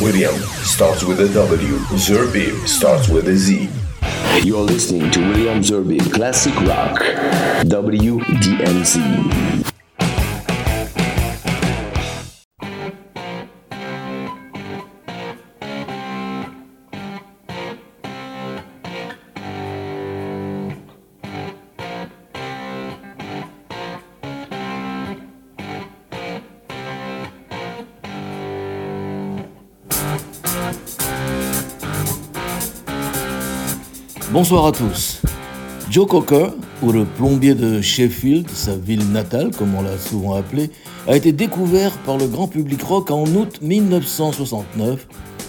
William starts with a W. Zerbib starts with a Z. You're listening to William Zerbib Classic Rock, WDMZ. Bonsoir à tous. Joe Cocker, ou le plombier de Sheffield, sa ville natale comme on l'a souvent appelé, a été découvert par le grand public rock en août 1969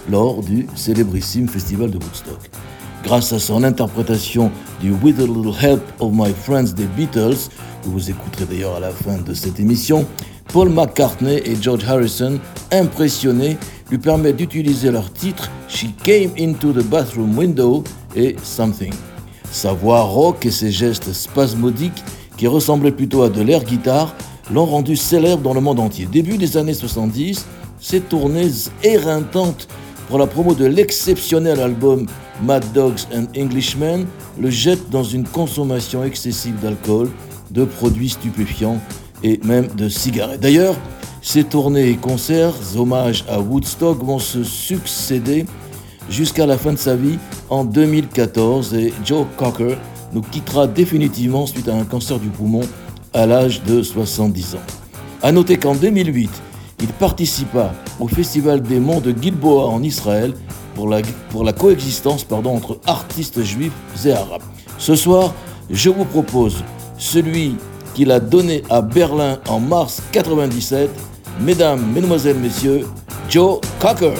lors du célébrissime festival de Woodstock. Grâce à son interprétation du With a Little Help of My Friends des Beatles, que vous écouterez d'ailleurs à la fin de cette émission, Paul McCartney et George Harrison, impressionnés, lui permettent d'utiliser leur titre She Came Into the Bathroom Window et Something. Sa voix rock et ses gestes spasmodiques, qui ressemblaient plutôt à de l'air guitare, l'ont rendu célèbre dans le monde entier. Début des années 70, ses tournées éreintantes pour la promo de l'exceptionnel album Mad Dogs and Englishmen le jettent dans une consommation excessive d'alcool, de produits stupéfiants et même de cigarettes. D'ailleurs, ces tournées et concerts, hommages à Woodstock, vont se succéder jusqu'à la fin de sa vie en 2014, et Joe Cocker nous quittera définitivement suite à un cancer du poumon à l'âge de 70 ans. A noter qu'en 2008, il participa au festival des Monts de Gilboa en Israël pour la coexistence entre artistes juifs et arabes. Ce soir, je vous propose celui qu'il a donné à Berlin en mars 1997, mesdames, mesdemoiselles, messieurs, Joe Cocker.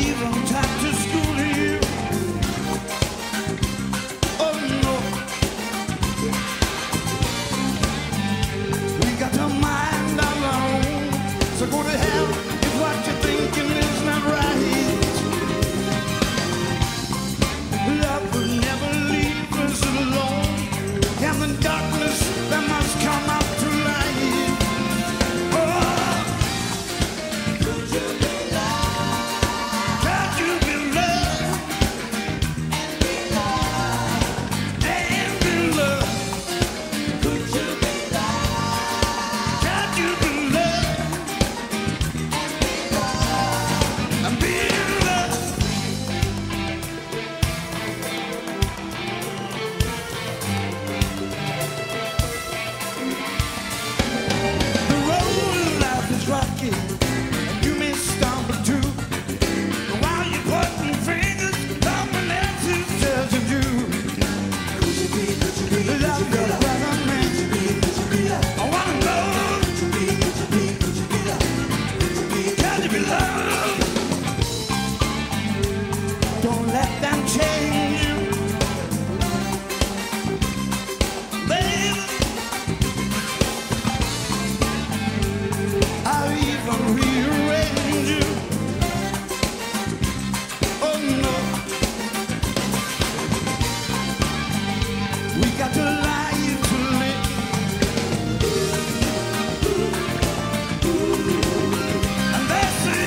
Even time. Don't let them change you, baby. I'll even rearrange you. Oh no, we got to allow you to live, and that's the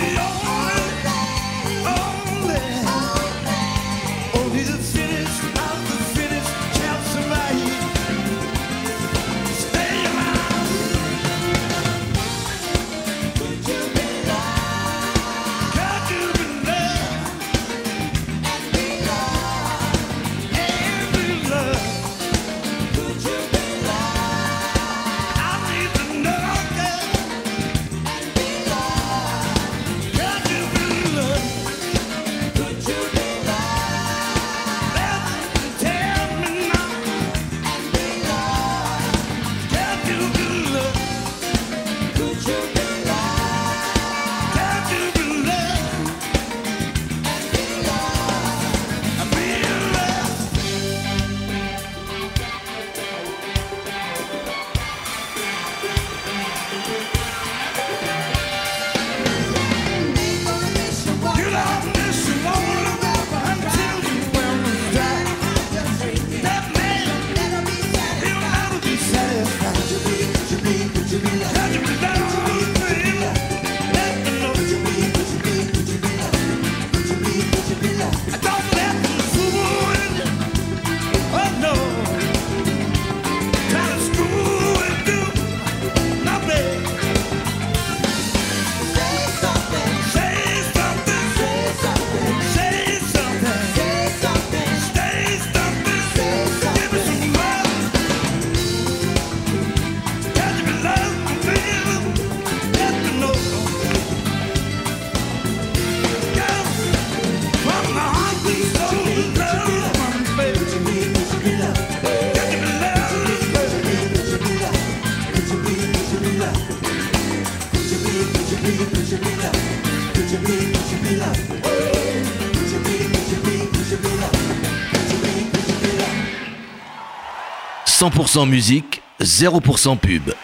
« 100% musique, 0% pub ».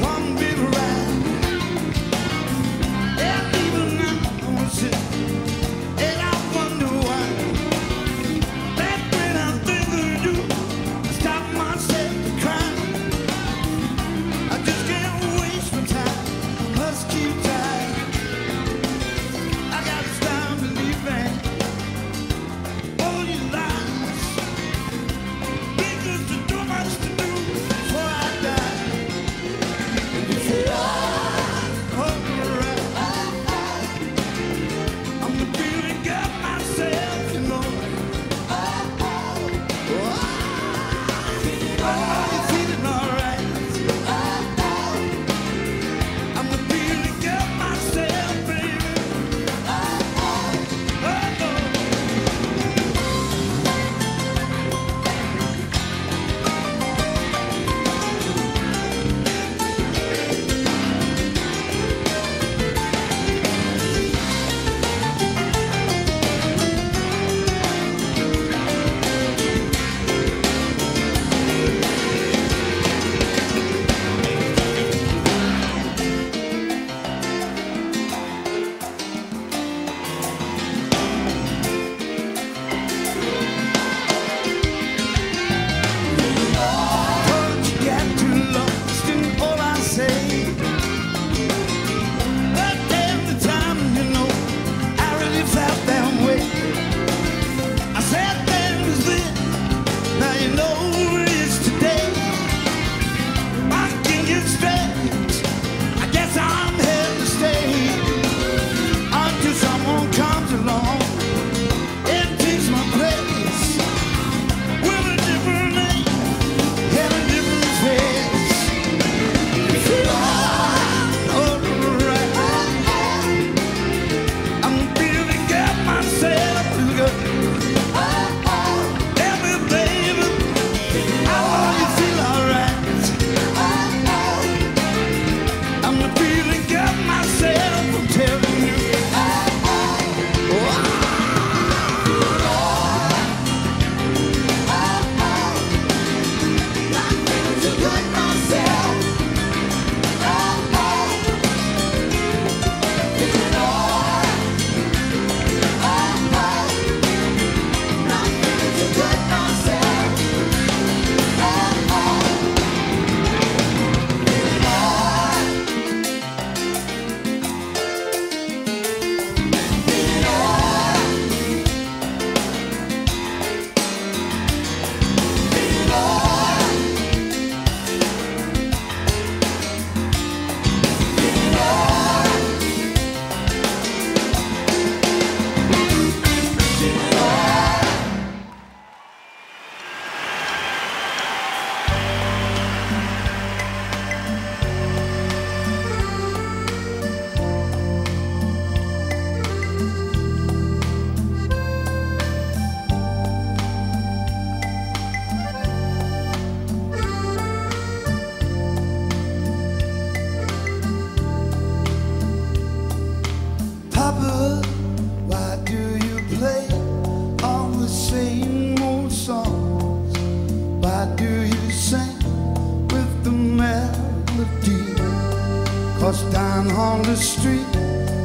One bit. 'Cause down on the street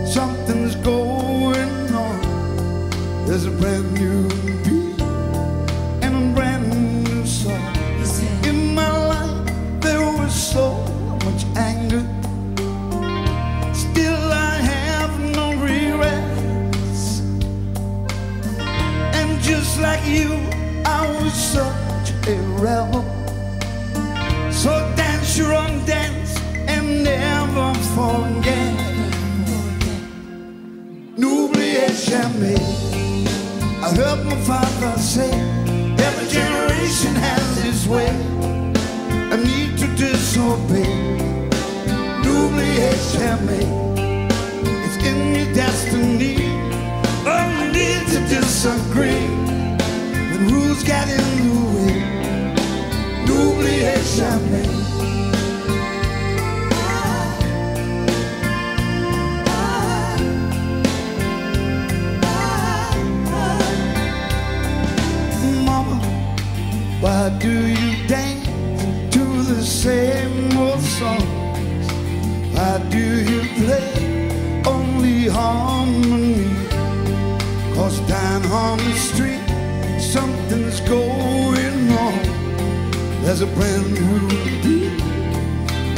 something's going on. There's a brand new beat and a brand new song. In my life there was so much anger, still I have no regrets. And just like you, I was such a rebel. So dance your own dance and never forget. N'oubliez jamais. I heard my father say, every generation has its way. I need to disobey. N'oubliez jamais. It's in your destiny. I need to disagree. The rules got in the way. N'oubliez jamais. Why do you dance to the same old songs? Why do you play only harmony? 'Cause down on the street something's going on. There's a brand new beat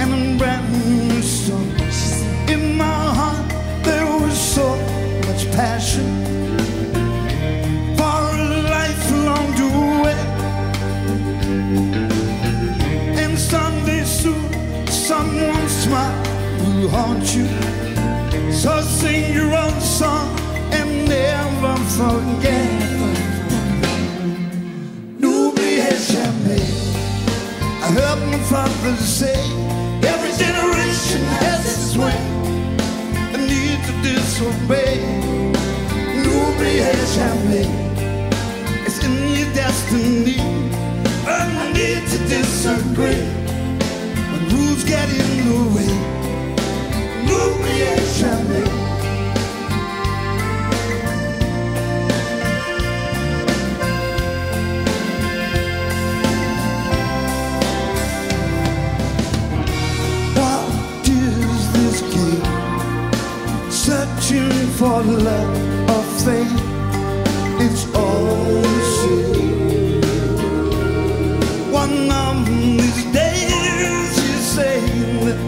and a brand new song. In my heart there was so much passion for a lifelong duet. And someday soon, someone's smile will haunt you. So sing your own song and never forget. N'oubliez jamais. I heard my father say, every generation has its way. I need to disobey. N'oubliez jamais. It's in your destiny. I need to disagree when rules get in the way. N'oubliez jamais. What is this game? Searching for love or fame. It's all the same. One of these days you say that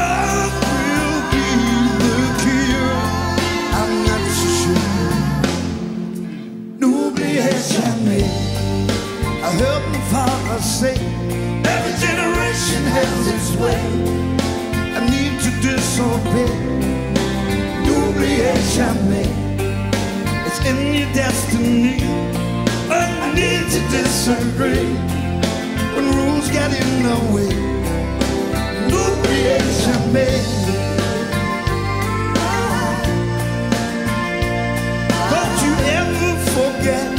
love will be the cure. I'm not so sure. N'oubliez jamais. I heard my father say, every generation has its way. I need to disobey. N'oubliez jamais. It's in your destiny. I need to disagree. When rules get in the way, n'oubliez jamais. Don't you ever forget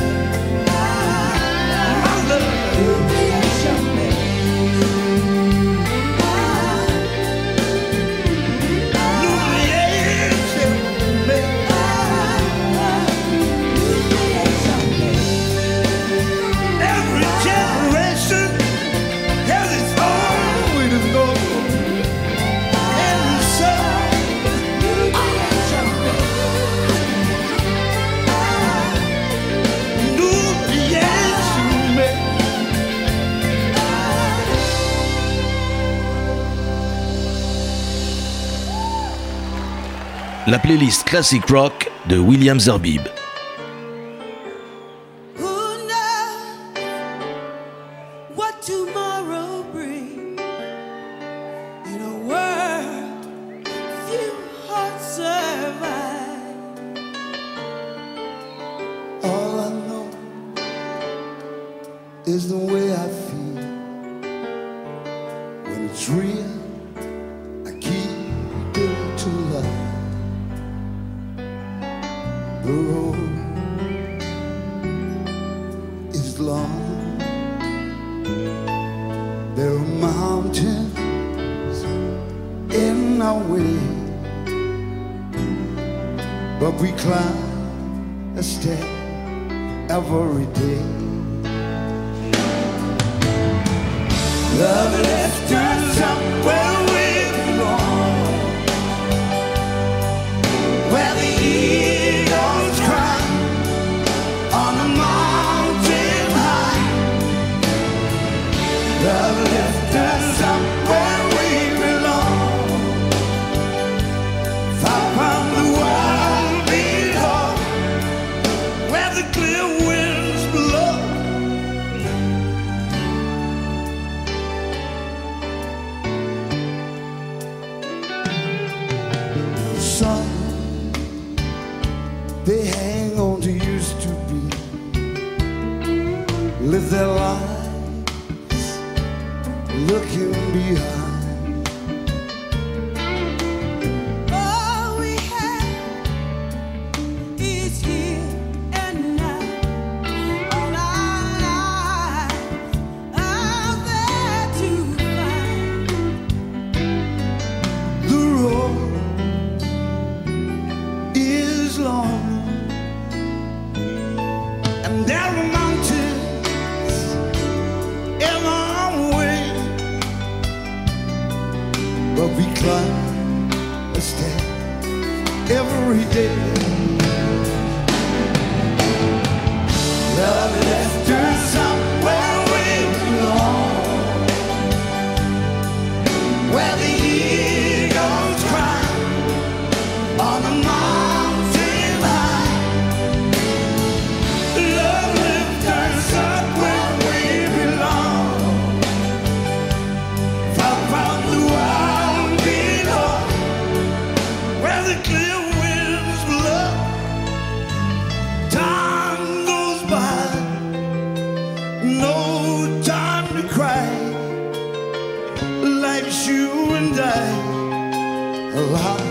my love. N'oubliez jamais. N'oubliez jamais. N'oubliez jamais. Every generation. La playlist Classic Rock de William Zerbib. Love left us up where we belong. but we climb a step every day. Love left her somewhere we belong, where the eagles cry on the mountain high. Love left her somewhere we belong, far from the wild below, where the clear winds blow. Time goes by, no time to cry. Life's you and I, a lot.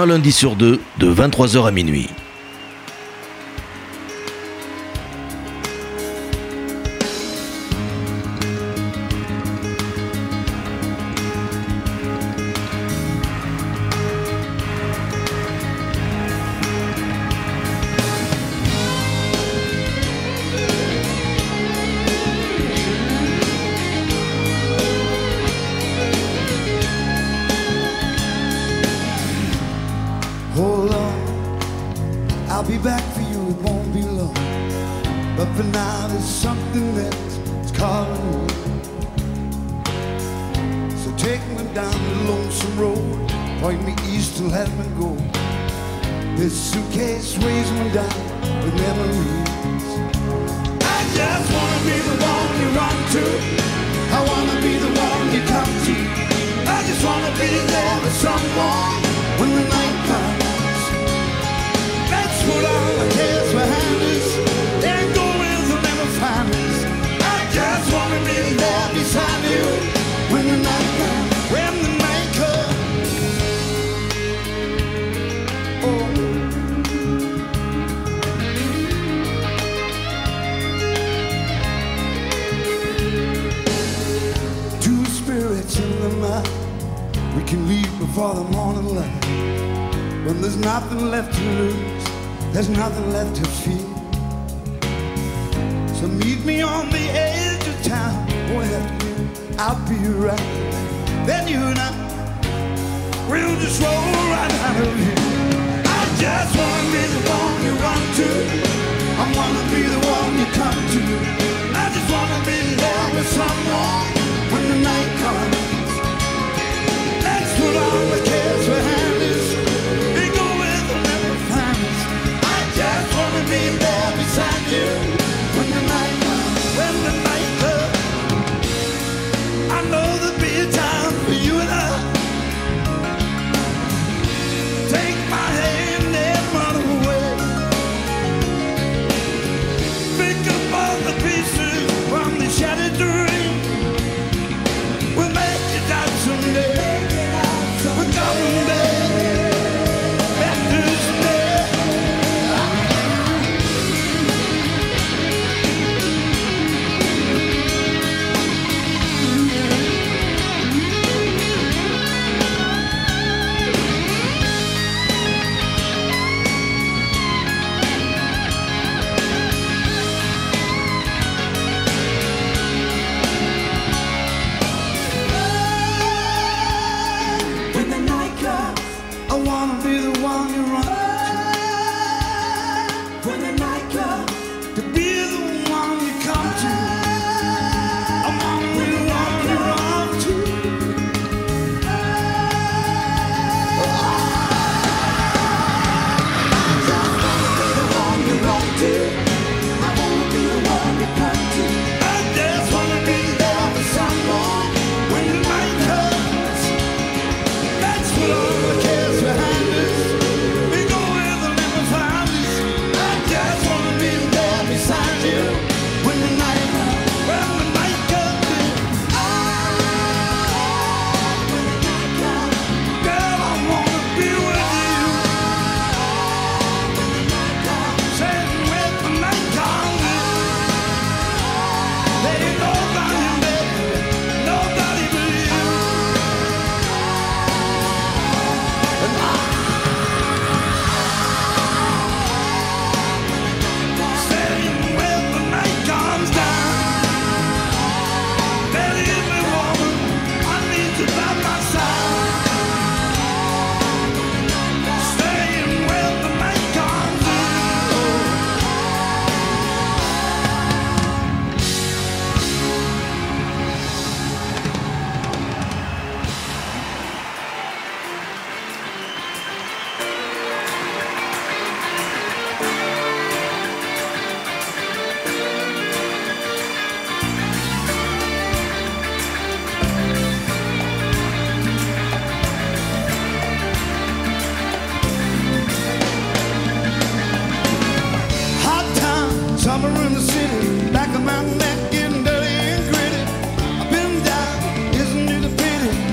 un lundi sur deux de 23h à minuit.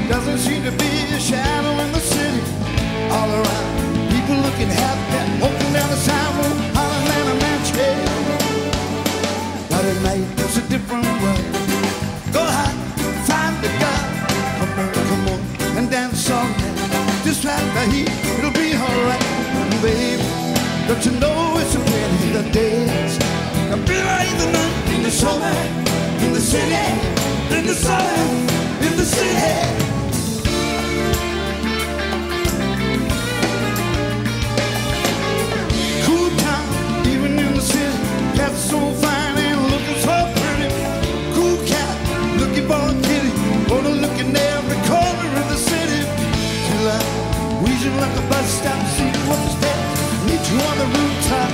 Doesn't seem to be a shadow in the city all around. city, in the sun, in the city. So fine and looking so pretty. Cool cat, looking for a kitty. Gonna look in every corner of the city. Till I reason like a bus stop, see what's there. Meet you on the rooftop.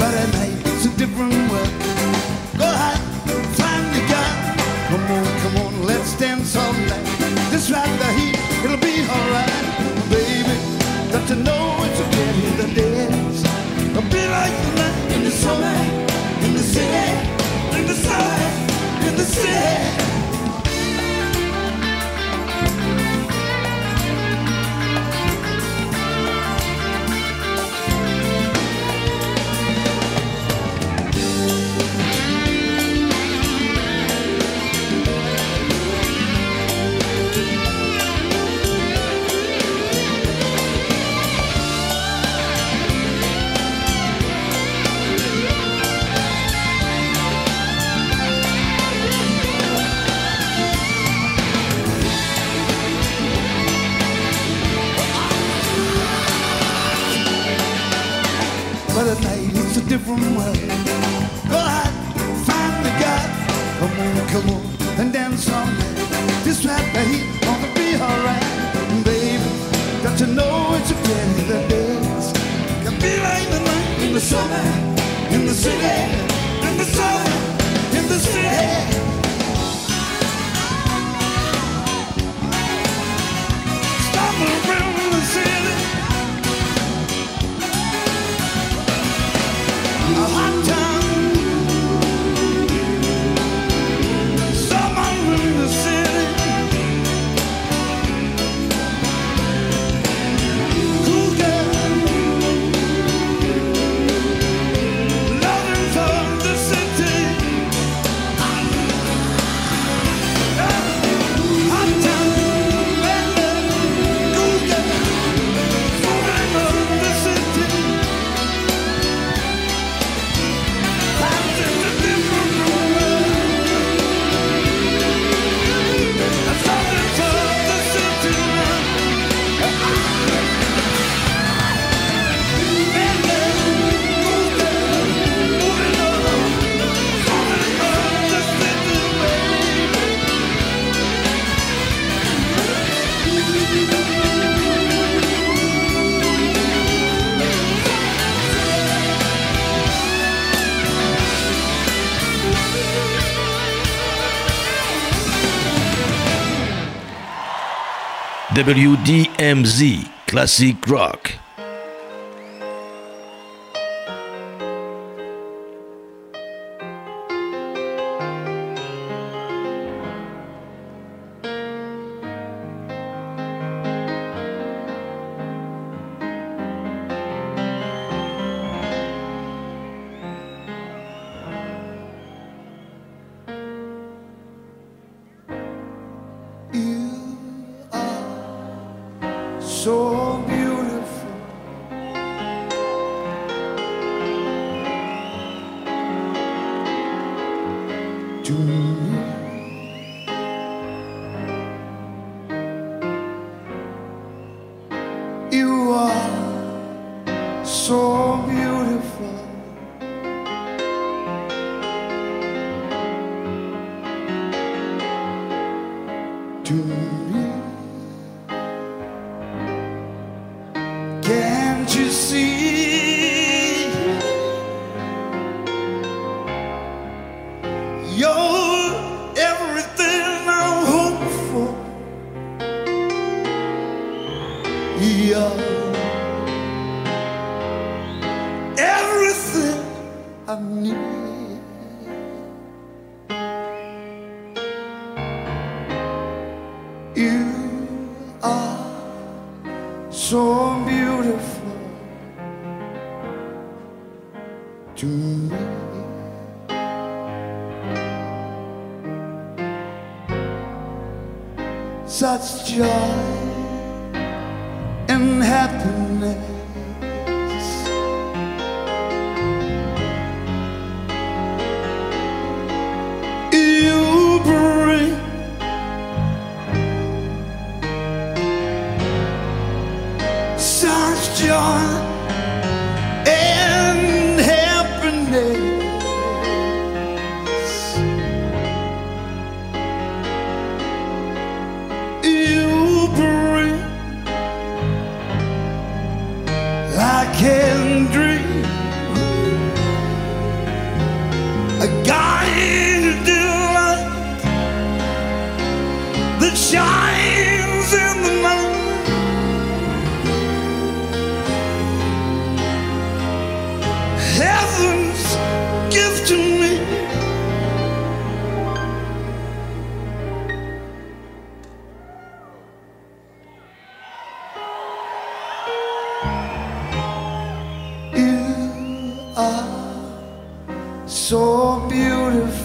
But at night it's a different world. Go hide, find the guy. Come on, come on, let's dance all night. This ride the heat, it'll be alright. Baby, got to know it's okay to dance. A bit like the night. In the summer, in the city, in the summer, in the city. Different world. Go hide, find the God. Come on, come on, and dance all night. This rap, the heat, gonna be alright. Baby, got to know it's a day that dance. Can be like the night in the summer, in the city, in the summer, in the city. Stumble around in the city. A hot town, someone in the city. Cool girl, loving from the city. Hot town, cool girl, someone from the city. WDMZ, Classic Rock. Such joy and happiness are so beautiful.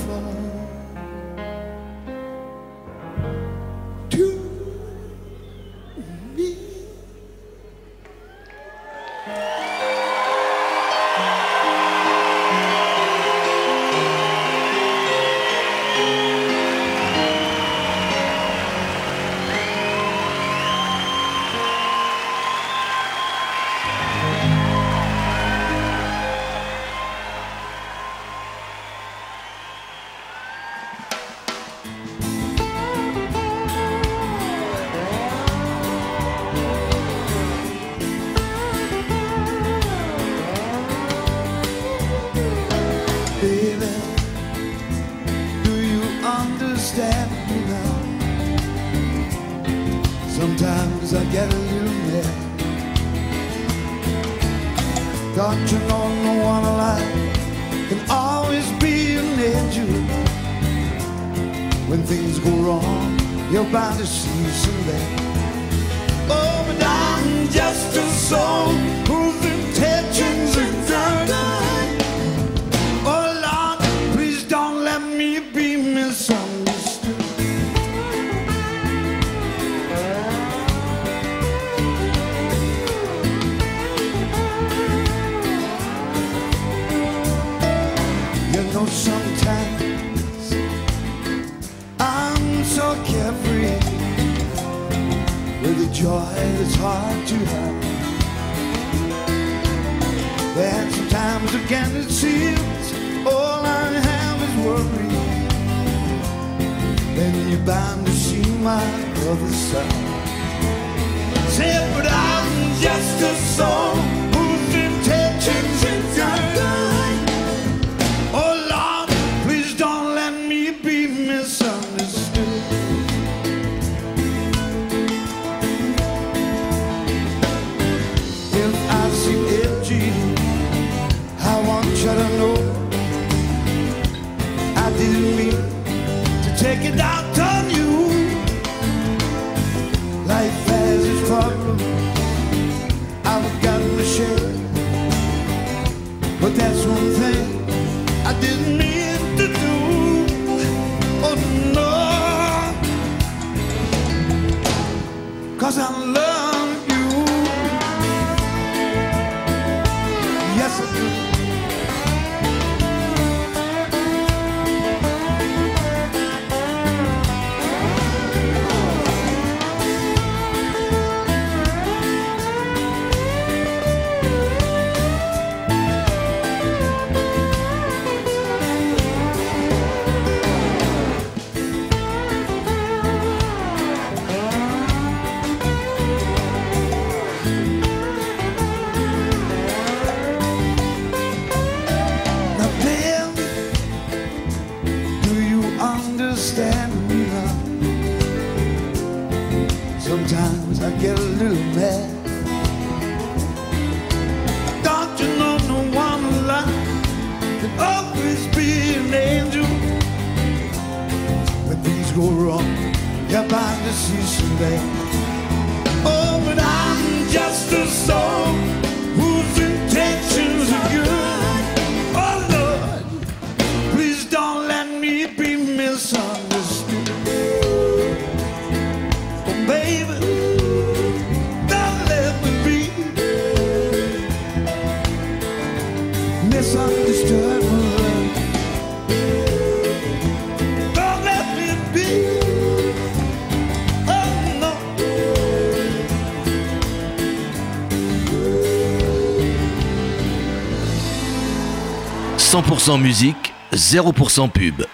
Sans musique, 0% pub.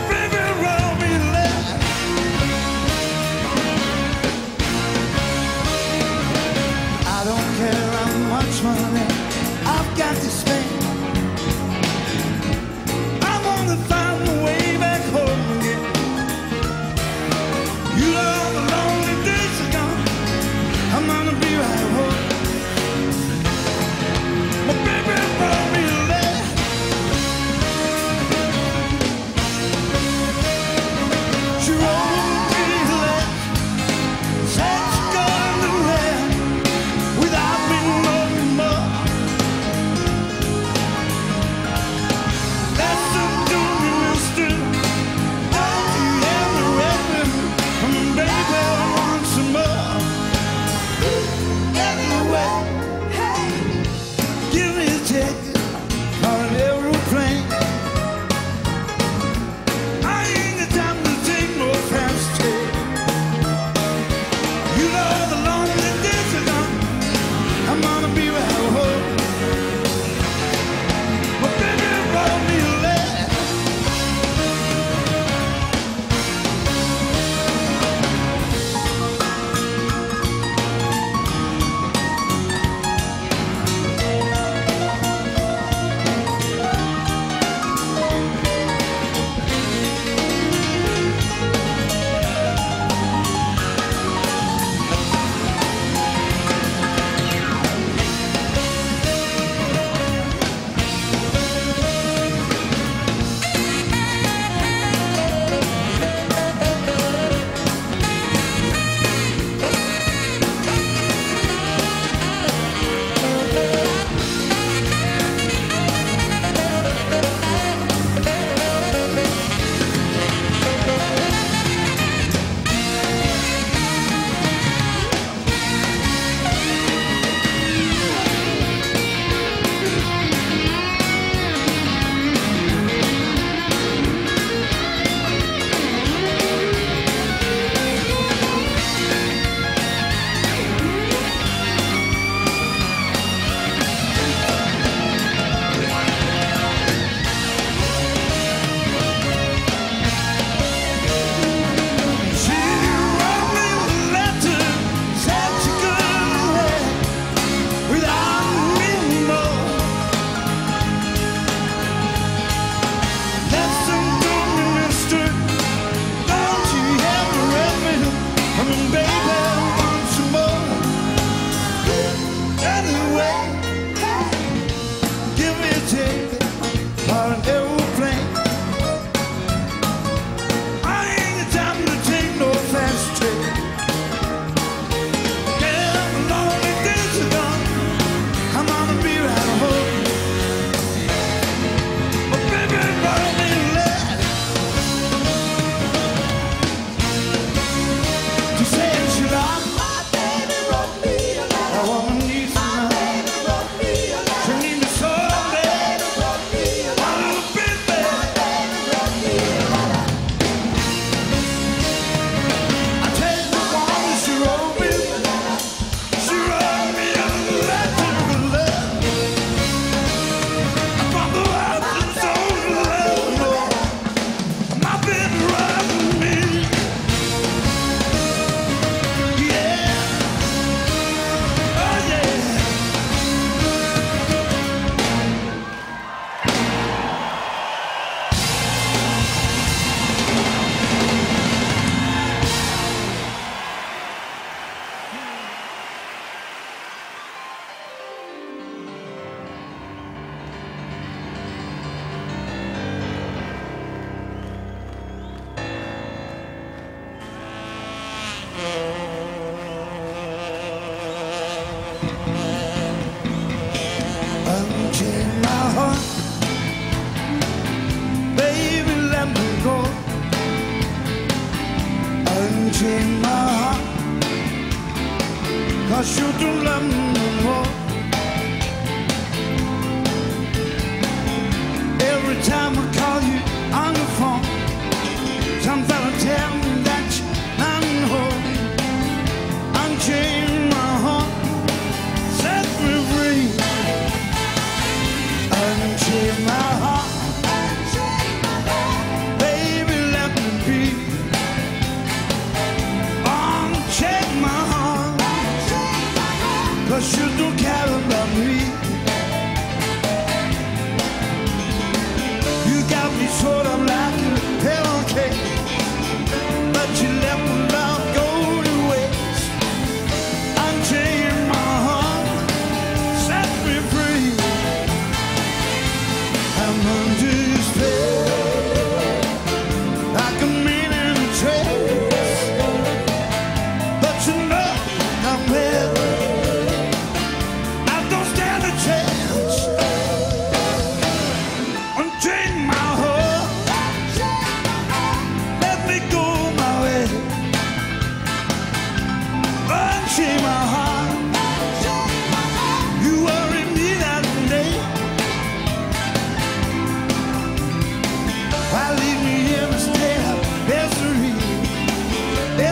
Baby, roll me left. in my heart. Baby, let me go until my heart, 'cause you don't love me no more. Every time I call you on the phone, some fella tell me that you're not home. Unchain my heart, set me free. Unchain my heart, baby, let me be. Unchain my heart, 'cause you don't care about me. You got me sort of like a pancake, but you left me love go to waste. Unchain my heart, set me free. I'm under your spell, like a man in a dress, but you know I'm well. I don't stand a chance. Unchain my heart, let me go my way. Unchain my heart, you worry me that day. Why leave me in a state of misery?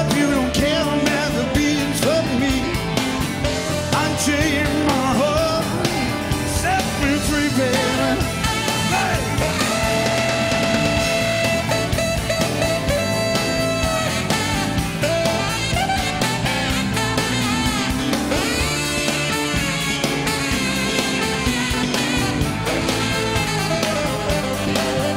If you don't care, I'm never being for me. Unchain my heart, set me free, baby. You know my new spell, like a man in a dress, but you know damn well that I don't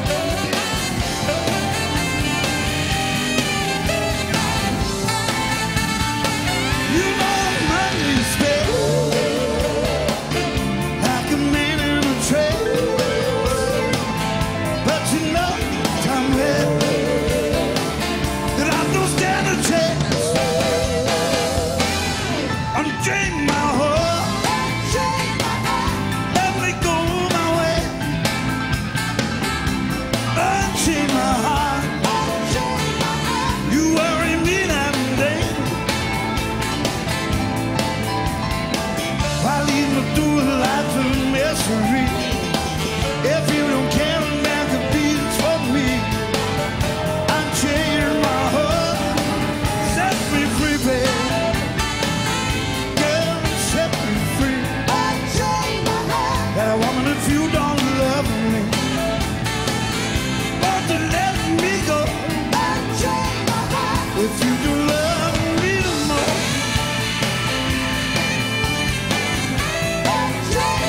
stand a chance. Unchain my heart, let me go my way. Unchain my heart, you worry me that day. Why lead me through a life of misery? If you don't care, man, the beats for me. Unchain my heart, set me free, baby. Girl, set me free. And a woman, if you don't love me, but to let me go. If you do love me more, girl, I'm like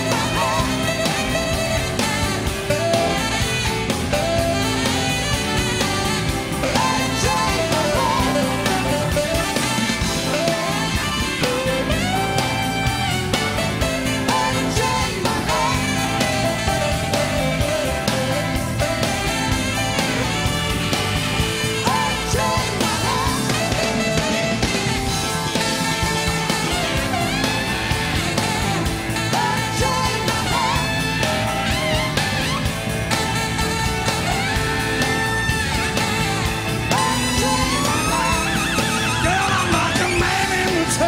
a man in a trap.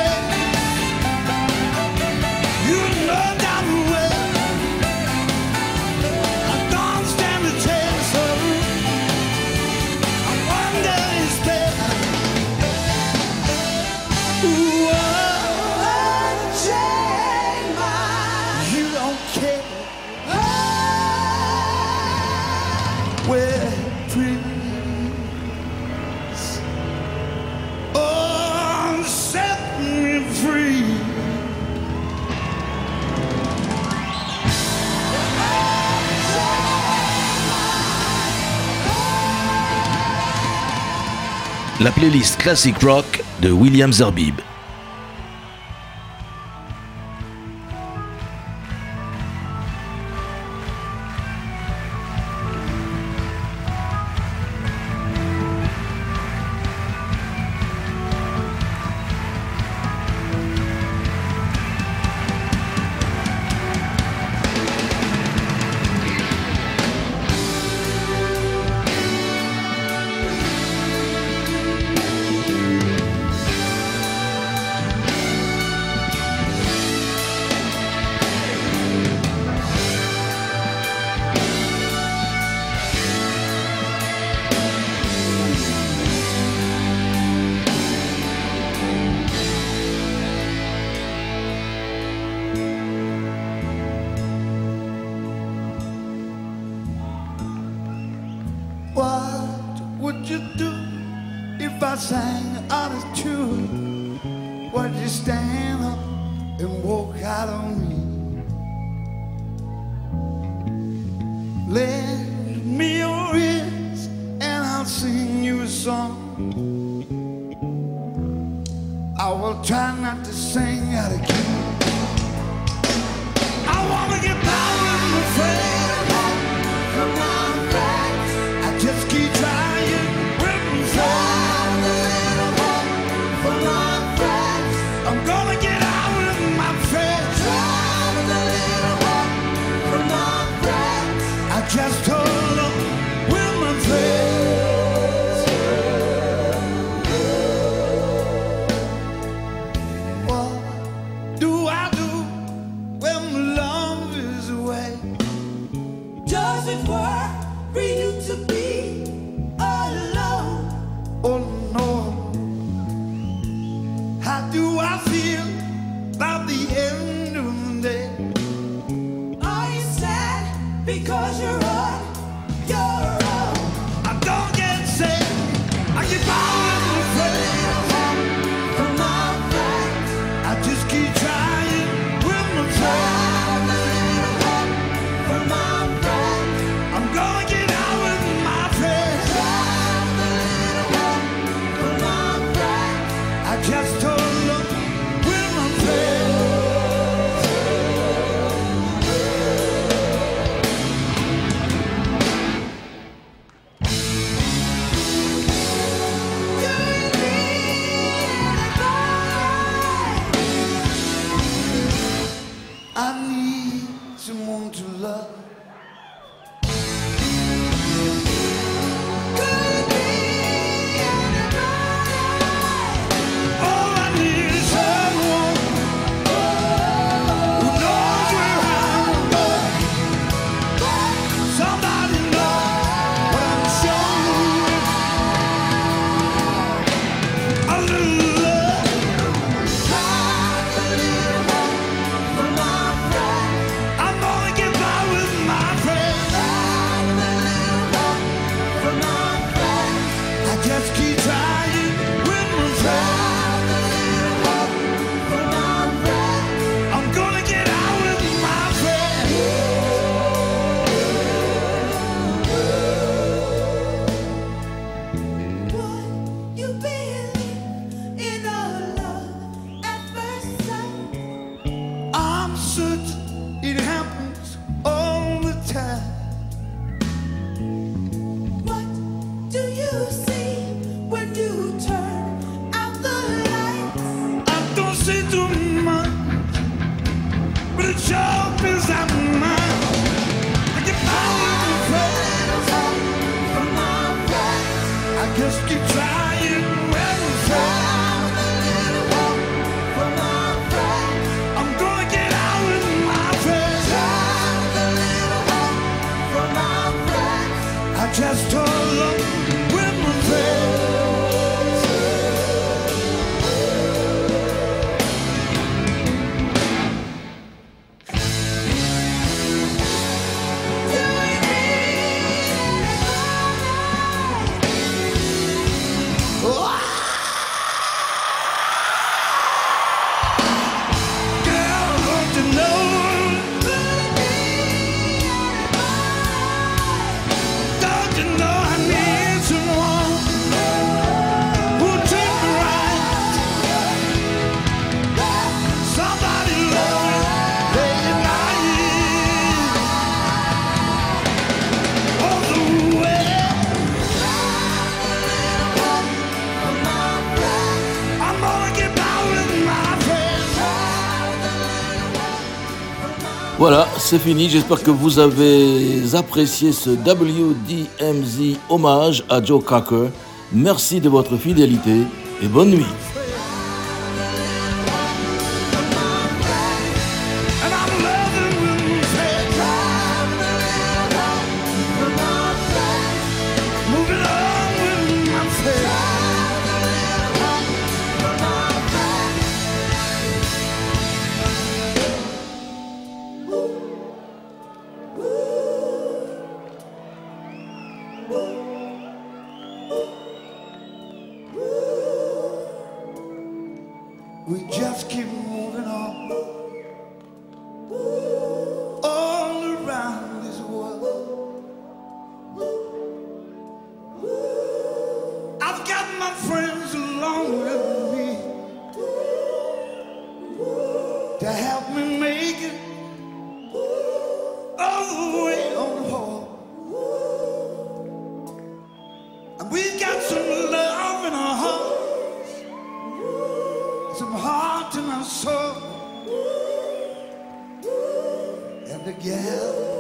You know damn well I don't stand a chance. I'm under your spell. Ooh, unchain my heart. You don't care. We're free. Oh, set me free. La playlist Classic Rock de William Zerbib. if I sang out of tune, would you stand up and walk out on me? Lend me your ears and I'll sing you a song. I will try not to sing out of key. I wanna get power in my face. Come on back, I just keep trying. I'm gonna get out of my friends. Driving a little home from my friends. I just hold up with my friends. What do I do when my love is away? Does it work for you to be alone? Oh no. How do I feel about the end of the day? Are you sad because you're on your own? I don't get sick, I get bored of friends. From my friends, I just keep trying with my friends. From my friends, I'm gonna get out with my friends. From my friends, I just told. Voilà, c'est fini. J'espère que vous avez apprécié ce WDMZ hommage à Joe Cocker. Merci de votre fidélité et bonne nuit. Woo! We just keep moving on, all around this world. I've got my friends along with me to help me make it all the way on home. And we've got some love in our hearts, some heart in our soul, and together